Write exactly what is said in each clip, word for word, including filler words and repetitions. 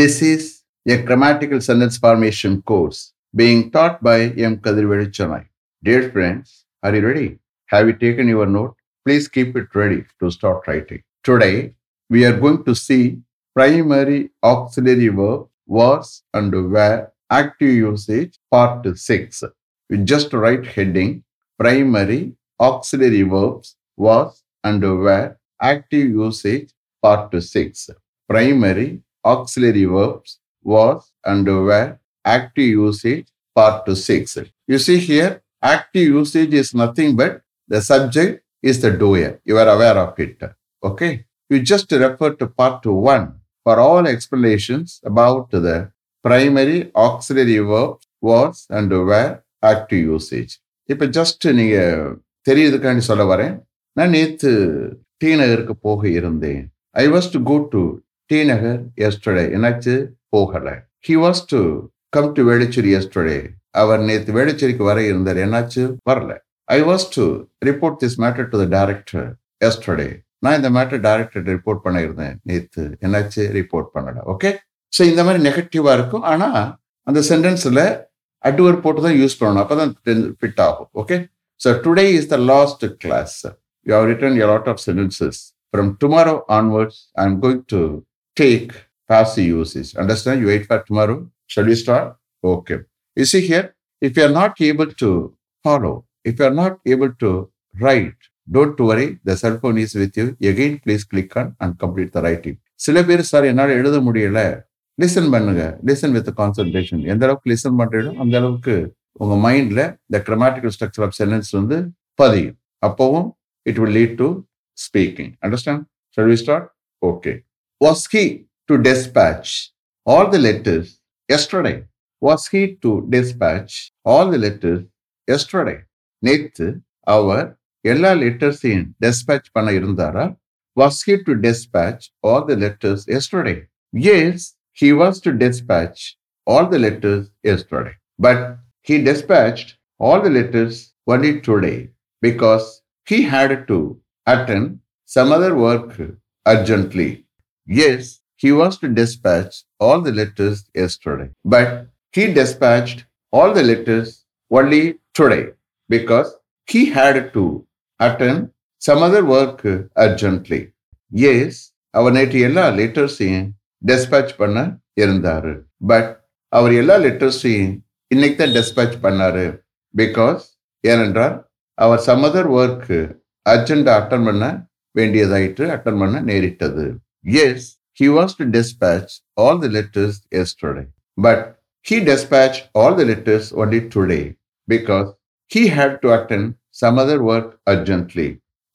This is a grammatical sentence formation course being taught by M Kadir Chanai. Dear friends, are you ready? Have you taken your note? Please keep it ready to start writing. Today, we are going to see primary auxiliary verb, was and were, active usage, part six. We just write heading, primary auxiliary verbs, was and were, active usage, part six. Primary auxiliary verbs, was and were, active usage, part six. You see here, active usage is nothing but the subject is the doer. You are aware of it. Okay? You just refer to part one for all explanations about the primary auxiliary verb, was and were, active usage. Ipa just ninga theriyadukandi solla varen nan nethu T nagarukku poga irundhen. I was to go to T Nagar yesterday. Enachu pogala. He was to come to Velachery yesterday. Avar nethu Velacheryku vara irundar. Enachu varala. I was to report this matter to the director yesterday. நான் இந்த matter director report பண்ணியிருந்தேன் நேற்று, என்னாச்சு report பண்ணல. Okay, so இந்த மாதிரி நெகட்டிவாக இருக்கும். ஆனால் அந்த சென்டென்ஸில் அட்வர் போட்டு தான் யூஸ் பண்ணணும், அப்போ தான் ஃபிட் ஆகும். Okay, so today is the last class. You have written a lot of sentences. From tomorrow onwards I am going to take passive uses. Understand? You wait for tomorrow. Shall we start? Okay. You see here, if you are not able to follow, if you are not able to write, don't worry, the cell phone is with you. Again, please click on and complete the writing. சில பேர் sir என்னால் எழுத முடியல, listen பண்ணுங்க. Listen with concentration. எந்த அளவுக்கு listen பண்ணுறோம் அந்த அளவுக்கு உங்க மைண்ட்ல இந்த கிராமட்டிக்கல் ஸ்ட்ரக்சர் ஆஃப் சென்டென்ஸ் வந்து பதியும். அப்பவும் it will lead to speaking. Understand? Shall we start? Okay. Was he to dispatch all the letters yesterday? Was he to dispatch all the letters yesterday? நேற்று அவர் எல்லா லெட்டர்ஸையும் டெஸ்பேட்ச் பண்ண இருந்தாரா? Was he to dispatch all the letters yesterday? Yes, he was to dispatch all the letters yesterday. But he dispatched all the letters only today because he had to attend some other work urgently. Yes, he was to dispatch all the letters yesterday. But he dispatched all the letters only today because he had to attend some other work urgently. Yes, அவர் நேற்று எல்லா லெட்டர்ஸையும் dispatch பண்ண இருந்தாரு. But அவர் எல்லா லெட்டர்ஸையும் இன்னைக்கு தான் dispatch பண்ணாரு. Because, ஏனென்றால் அவர் some other work அர்ஜென்ட்டாக அட்டன் பண்ண வேண்டியதாயிற்று, அட்டன் பண்ண நேரிட்டது. Yes, he was to dispatch all the letters yesterday. But he dispatched all the letters only today because he had to attend some other work urgently.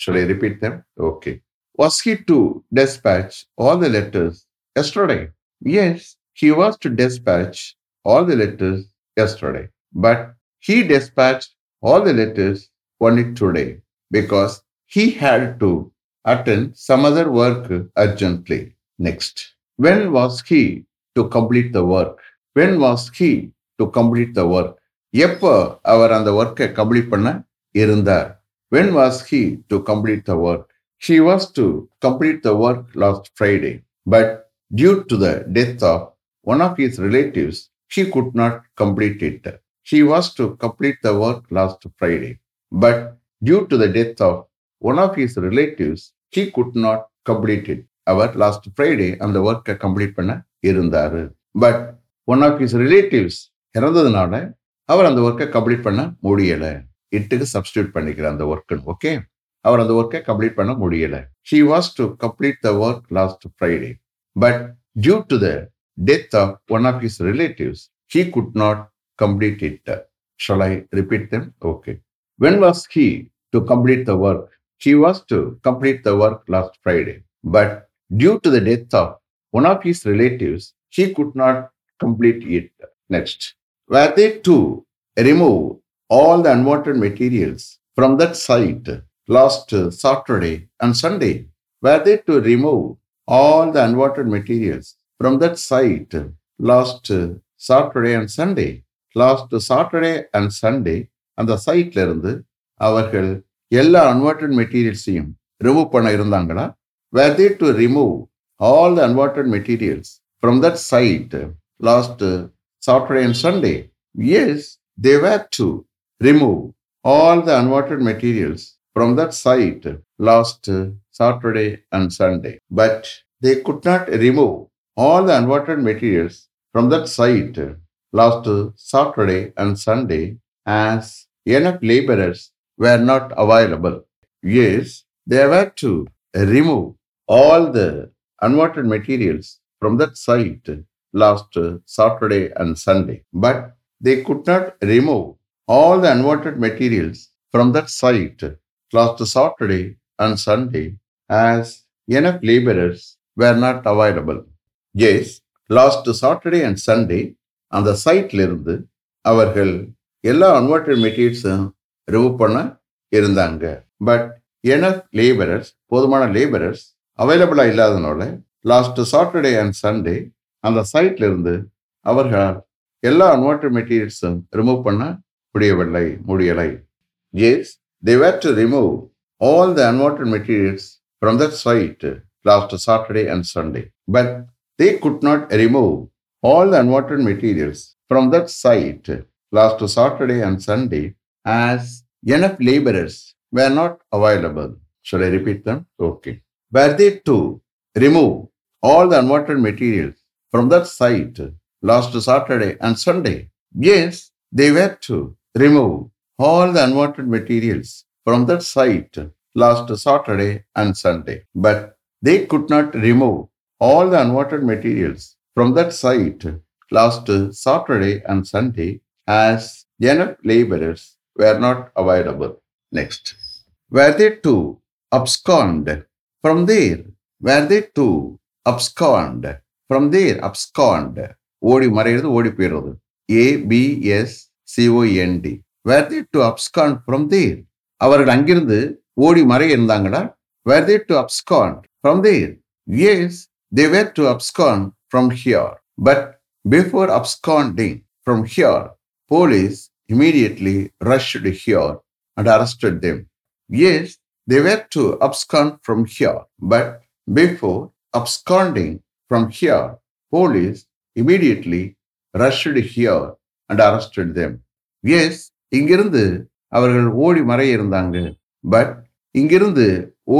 Should I repeat them? Okay. Was he to dispatch all the letters yesterday? Yes, he was to dispatch all the letters yesterday. But he dispatched all the letters only today because he had to attend some other work urgently. Next. When was he to complete the work? When was he to complete the work? எப்போ அவர் அந்த ஒர்க்கை complete பண்ண இருந்தார்? When was he to complete the work? He was to complete the work last Friday. But due to the death of one of his relatives, he could not complete it. He was to complete the work last Friday. But due to the death of one of his relatives, he could not complete it. Our last Friday அந்த ஒர்க்கை complete பண்ண இருந்தார். But one of his relatives இறந்ததுனால அவர் அந்த ஒர்க்கை complete பண்ண முடியலை. இட்டுக்கு சப்ஸ்டியூட் பண்ணிக்கிற அந்த ஒர்க்குன்னு. ஓகே, அவர் அந்த ஒர்க்கை கம்ப்ளீட் பண்ண முடியலை. He was to complete the work last Friday. But due to the death of one of his relatives, he could not complete it. Shall I repeat them? Okay. When was he to complete the work? He was to complete the work last Friday. But due to the death of one of his relatives, he could not complete it. Next. Were they to remove all the unwanted materials from that site last Saturday and Sunday? Were they to remove all the unwanted materials from that site last Saturday and Sunday? Last Saturday and Sunday, and the site lerundu avargal ella unwanted materials um remove panna irundangala? Were they to remove all the unwanted materials from that site last uh, Saturday and Sunday. Yes, they were to remove all the unwanted materials from that site last uh, Saturday and Sunday. But they could not remove all the unwanted materials from that site last uh, Saturday and Sunday as enough laborers were not available. Yes, they were to remove all the unwanted materials from that site last uh, Saturday and Sunday. But they could not remove all the unwanted materials from that site last Saturday and Sunday as enough laborers were not available. Yes, last Saturday and Sunday அந்த சைட்ல இருந்து அவர்கள் எல்லா unwanted மெட்டீரியல்ஸும் remove பண்ண இருந்தாங்க. But enough labourers, போதுமான labourers அவைலபிளாக இல்லாதனால லாஸ்ட் சாட்டர்டே அண்ட் சண்டே அந்த சைட்ல இருந்து அவர்களால் எல்லா அன்வான்டட் மெட்டீரியல்ஸும் ரிமூவ் பண்ண முடியவில்லை முடியலை yes they were to remove all the unwanted materials from that site last Saturday and Sunday but they could not remove all the unwanted materials from that site last Saturday and Sunday as enough laborers were not available. Shall I repeat them? Okay. Were they to remove all the unwanted materials from that site last Saturday and Sunday? Yes, they were to remove all the unwanted materials from that site last Saturday and Sunday. But they could not remove all the unwanted materials from that site last Saturday and Sunday as enough laborers were not available. Next. Were they to abscond from there? Were they to abscond from there? Abscond. ஓடி மறையிறது ஓடி போயிடுறது ஏபிஎஸ்சிஓஎன்டி. Were they to abscond from there? அவர்கள் அங்கிருந்து ஓடி மறைய இருந்தாங்களா? Were they to abscond from there? Yes, they were to abscond from here. But before absconding from here, police immediately rushed here and arrested them. Yes, they were to abscond from here. But before absconding from here, police immediately rushed here and arrested them. Yes, இங்கிருந்து அவர்கள் ஓடி மறைய இருந்தாங்க. But இங்கிருந்து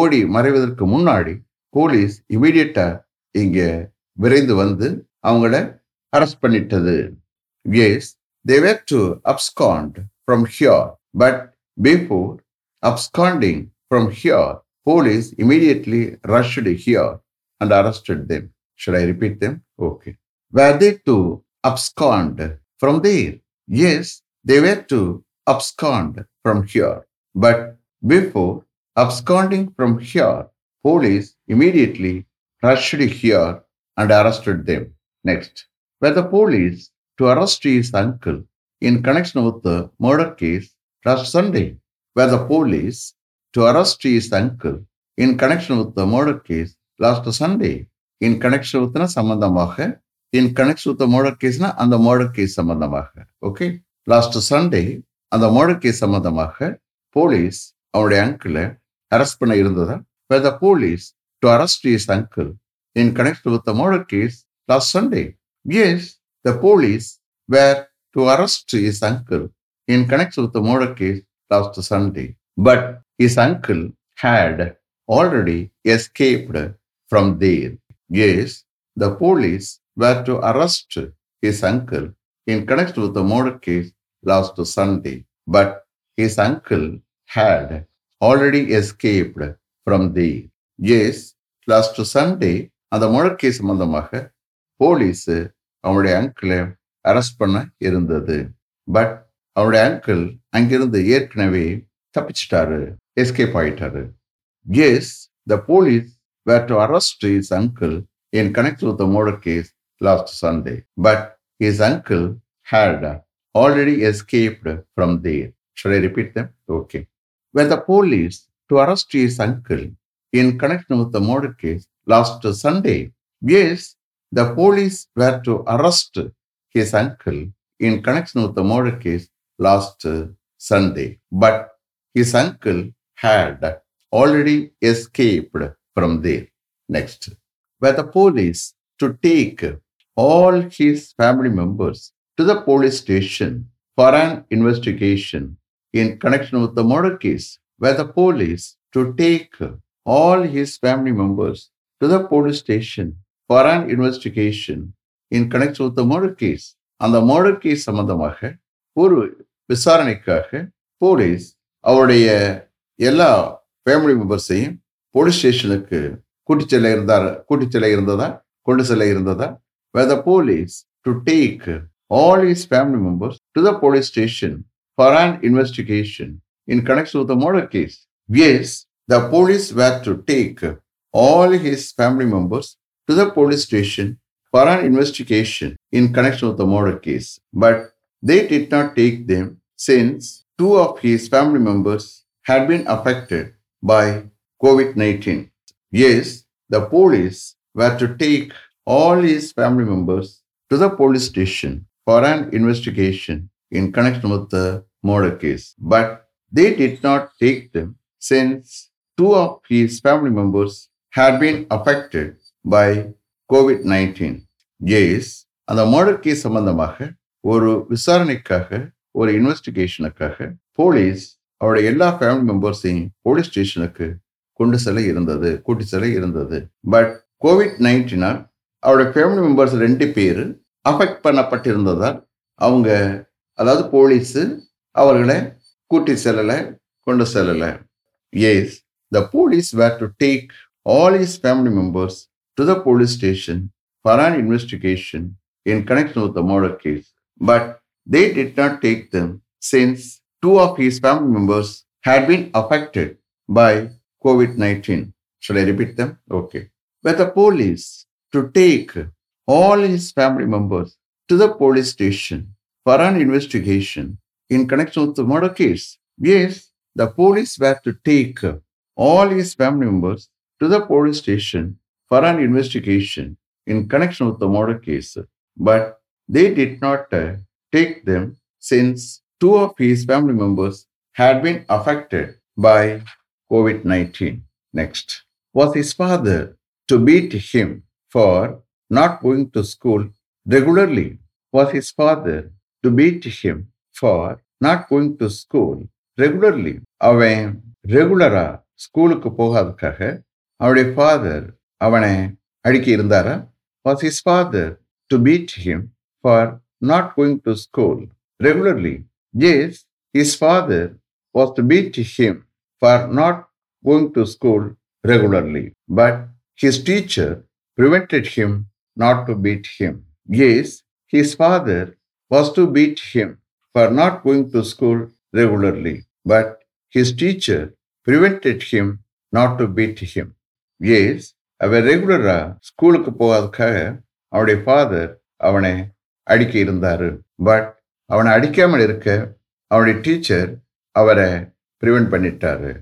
ஓடி மறைவதற்கு முன்னாடி police இமீடியட்டா இங்கே விரைந்து வந்து அவங்கள அரெஸ்ட் பண்ணிட்டது. Yes they were to abscond from here but before absconding from here police immediately rushed here and arrested them. Shut I repeat them? Okay. Were they to abscond from there? Yes they were to abscond from here but before absconding from here police immediately rushed here and arrested them. Next, were the police to arrest his uncle in connection with the murder case last Sunday? Were the police to arrest his uncle in connection with the murder case last Sunday? In connection with na sambandhamaga, in connection with the murder case na and the murder case sambandhamaga. Okay, last Sunday and the murder case sambandhamaga police avade uncle arrest panna irundhatha. Were the police to arrest his uncle in connection with the murder case last Sunday? Yes, the police were to arrest his uncle in connection with the murder case last Sunday. But his uncle had already escaped from there. Yes, the police were to arrest his uncle in connection with the murder case last Sunday. But his uncle had already escaped from there. Yes, last Sunday, அந்த முழக்கை சம்பந்தமாக police அவனுடைய அங்கிளை arrest பண்ண இருந்தது. But அவனுடைய uncle அங்கிருந்து ஏற்கனவே தப்பிச்சிட்டாரு, escape ஆயிட்டாரு. Yes the police were to arrest his uncle in connect with the murder case last Sunday. But his uncle had already escaped from there. Shut I repeat them? Okay. Were the police to arrest his uncle in connection with the murder case last Sunday? Yes, the police were to arrest his uncle in connection with the murder case last Sunday. But his uncle had already escaped from there. Next, were the police to take all his family members to the police station for an investigation in connection with the murder case, where the police to take all his family members to the police station for an investigation in connection with the murder case. And the murder case சம்பந்தமாக ஒரு விசாரணைக்காக police அவருடைய எல்லா family மெம்பர்ஸையும் police ஸ்டேஷனுக்கு கூட்டிச் செல்ல இருந்தார் கூட்டிச் செல்ல இருந்ததா கொண்டு செல்ல இருந்ததா where the police to take all his family members to the police station for an investigation in connection with the murder case. Yes, the police were to take all his family members to the police station for an investigation in connection with the murder case. But they did not take them since two of his family members had been affected by covid nineteen. Yes, the police were to take all his family members to the police station for an investigation in connection with the murder case. But they did not take them since two of his family members had been affected by covid nineteen. Yes, and the murder case சம்பந்தமாக ஒரு விசாரணைக்காக ஒரு இன்வெஸ்டிகேஷனுக்காக police அவருடைய எல்லா family மெம்பர்ஸையும் police ஸ்டேஷனுக்கு கொண்டு செல்ல இருந்தது கூட்டி செல்ல இருந்தது பட் கோவிட் நைன்டீனால் அவருடைய ஃபேமிலி மெம்பர்ஸ் ரெண்டு பேர் அஃபெக்ட் பண்ணப்பட்டிருந்ததால் அவங்க அதாவது போலீஸு அவர்களை கூட்டி செல்லலை கொண்டு செல்லலை. Yes, the police were to take all his family members to the police station for an investigation in connection with the murder case but they did not take them since two of his family members had been affected by covid nineteen. Should I repeat them? Okay. Where the police to take all his family members to the police station for an investigation in connection with the murder case. Yes, the police were to take all his family members to the police station for an investigation in connection with the murder case. But they did not uh, take them since two of his family members had been affected by covid nineteen. Next, was his father to beat him for not going to school regularly? Was his father to beat him for not going to school regularly? அவன் ரெகுலரா ஸ்கூலுக்கு போகாததுக்காக அவருடைய father அவனை அடிக்க இருந்தாரா? Was his father to beat him for not going to school regularly? Yes, his father was to beat him for not going to school regularly, but his teacher prevented him not to beat him. Yes, his father was to beat him for not going to school regularly, but his teacher prevented him not to beat him. Yes, அவன் ரெகுலரா ஸ்கூலுக்கு போகாததுக்காக அவனுடைய father அவனை அடிக்க இருந்தாரு but அவனை அடிக்காமல் இருக்க அவனுடைய டீச்சர் அவரை ப்ரிவெண்ட் பண்ணிட்டாரு.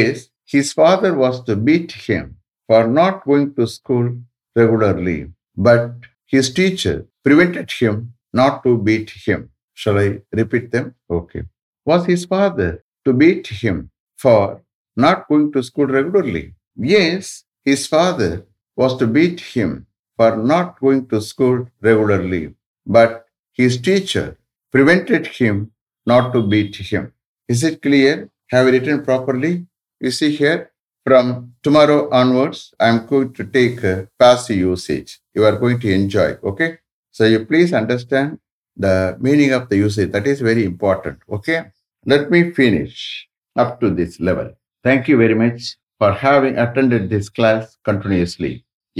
Yes, his father was to beat him for not going to school regularly but his teacher prevented him not to beat him. Shall I repeat them? Okay. Was his father to beat him for not going to school regularly? Yes, his father was to beat him for not going to school regularly but his teacher prevented him not to beat him. Is it clear? Have I written properly? You see here, from tomorrow onwards, I am going to take a passive usage. You are going to enjoy, okay? So you please understand the meaning of the usage. That is very important, okay? Let me finish up to this level. Thank you very much for having attended this class continuously.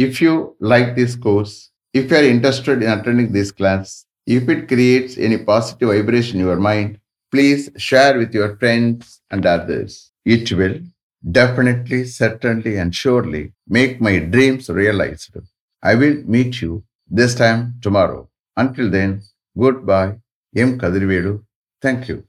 If you like this course, if you are interested in attending this class, if it creates any positive vibration in your mind, please share with your friends and others. It will definitely, certainly and surely make my dreams realized. I will meet you this time tomorrow. Until then, goodbye. M Kadir Chanai. Thank you.